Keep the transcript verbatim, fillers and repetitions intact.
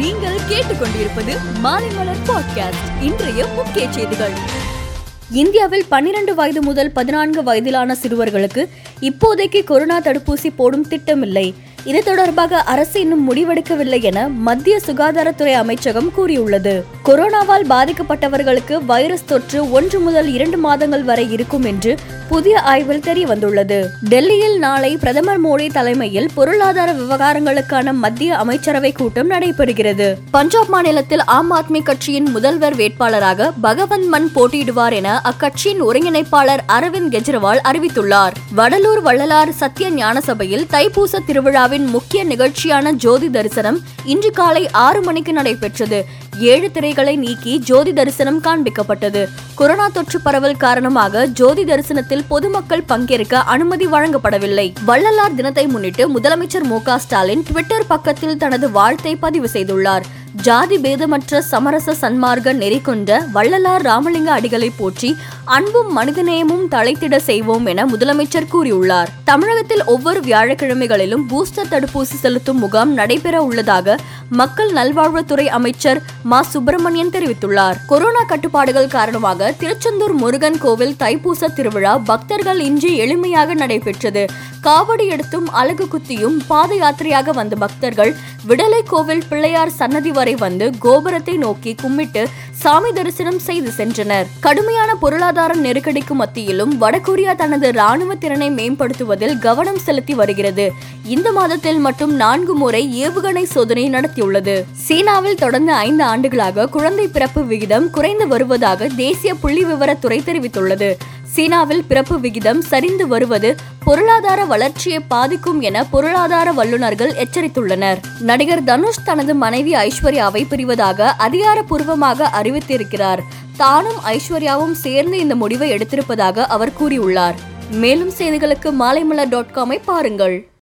நீங்கள் கேட்டுக்கொண்டிருப்பது மாலெமலா பாட்காஸ்ட். இன்றைய முக்கிய செய்திகள். இந்தியாவில் பன்னிரண்டு வயது முதல் பதினான்கு வயதிலான சிறுவர்களுக்கு இப்போதைக்கு கொரோனா தடுப்பூசி போடும் திட்டமில்லை. இது தொடர்பாக அரசு இன்னும் முடிவெடுக்கவில்லை என மத்திய சுகாதாரத்துறை அமைச்சகம் கூறியுள்ளது. கொரோனாவால் பாதிக்கப்பட்டவர்களுக்கு வைரஸ் தொற்று ஒன்று முதல் இரண்டு மாதங்கள் வரை இருக்கும் என்று புதிய ஆய்வில் தெரிய வந்துள்ளது. டெல்லியில் நாளை பிரதமர் மோடி தலைமையில் பொருளாதார விவகாரங்களுக்கான மத்திய அமைச்சரவை கூட்டம் நடைபெறுகிறது. பஞ்சாப் மாநிலத்தில் ஆம் ஆத்மி கட்சியின் முதல்வர் வேட்பாளராக பகவந்த் மன் போட்டியிடுவார் என அக்கட்சியின் ஒருங்கிணைப்பாளர் அரவிந்த் கெஜ்ரிவால் அறிவித்துள்ளார். வடலூர் வள்ளலார் சத்திய ஞான சபையில் தைப்பூச திருவிழாவின் முக்கிய நிகழ்ச்சியான ஜோதி தரிசனம் இன்று காலை ஆறு மணிக்கு நடைபெற்றது. ஏழு திரைகளை நீக்கி ஜோதி தரிசனம் காண்பிக்கப்பட்டது. கொரோனா தொற்று பரவல் காரணமாக ஜோதி தரிசனத்தில் பொதுமக்கள் பங்கேற்க அனுமதி வழங்கப்படவில்லை. வள்ளலார் தினத்தை முன்னிட்டு முதலமைச்சர் மு க ஸ்டாலின் ட்விட்டர் பக்கத்தில் தனது வாழ்த்தை பதிவு செய்துள்ளார். ஜாதி பேதமற்ற சமரச சன்மார்க்க நெறி கொண்ட வள்ளலார் ராமலிங்க அடிகளை போற்றி அன்பும் மனிதநேயமும் தழைத்திட செய்வோம் என முதலமைச்சர் கூறியுள்ளார். தமிழகத்தில் ஒவ்வொரு வியாழக்கிழமைகளிலும் பூஸ்டர் தடுப்பூசி செலுத்தும் முகாம் நடைபெற உள்ளதாக மக்கள் நல்வாழ்வுத்துறை அமைச்சர் மா சுப்பிரமணியன் தெரிவித்துள்ளார். கொரோனா கட்டுப்பாடுகள் காரணமாக திருச்செந்தூர் முருகன் கோவில் தைப்பூச திருவிழா பக்தர்கள் இன்று எளிமையாக நடைபெற்றது. காவடி எடுத்தும் அலகு குத்தியும் பாத யாத்திரையாக வந்த பக்தர்கள் விடலை கோவில் பிள்ளையார் சன்னதி வரை வந்து கோபுரத்தை நோக்கி கும்பிட்டு சாமி தரிசனம் செய்து சென்றனர். கடுமையான பொருளாதார நெருக்கடிக்கு மத்தியிலும் வடகொரியா தனது ராணுவ திறனை மேம்படுத்துவதில் கவனம் செலுத்தி வருகிறது. இந்த மாதத்தில் மட்டும் நான்கு முறை ஏவுகணை சோதனை நடத்தியுள்ளது. சீனாவில் தொடர்ந்து ஐந்து ஆண்டுகளாக குழந்தை பிறப்பு விகிதம் குறைந்து வருவதாக தேசிய புள்ளி விவரத்துறை தெரிவித்துள்ளது. சீனாவில் பிறப்பு விகிதம் சரிந்து வருவது பொருளாதார வளர்ச்சியை பாதிக்கும் என பொருளாதார வல்லுநர்கள் எச்சரித்துள்ளனர். நடிகர் தனுஷ் தனது மனைவி ஐஸ்வர்யாவை பிரிவதாக அதிகாரப்பூர்வமாக அறிவித்திருக்கிறார். தானும் ஐஸ்வர்யாவும் சேர்ந்து இந்த முடிவை எடுத்திருப்பதாக அவர் கூறியுள்ளார். மேலும் செய்திகளுக்கு மாலைமலர் டாட் காமை பாருங்கள்.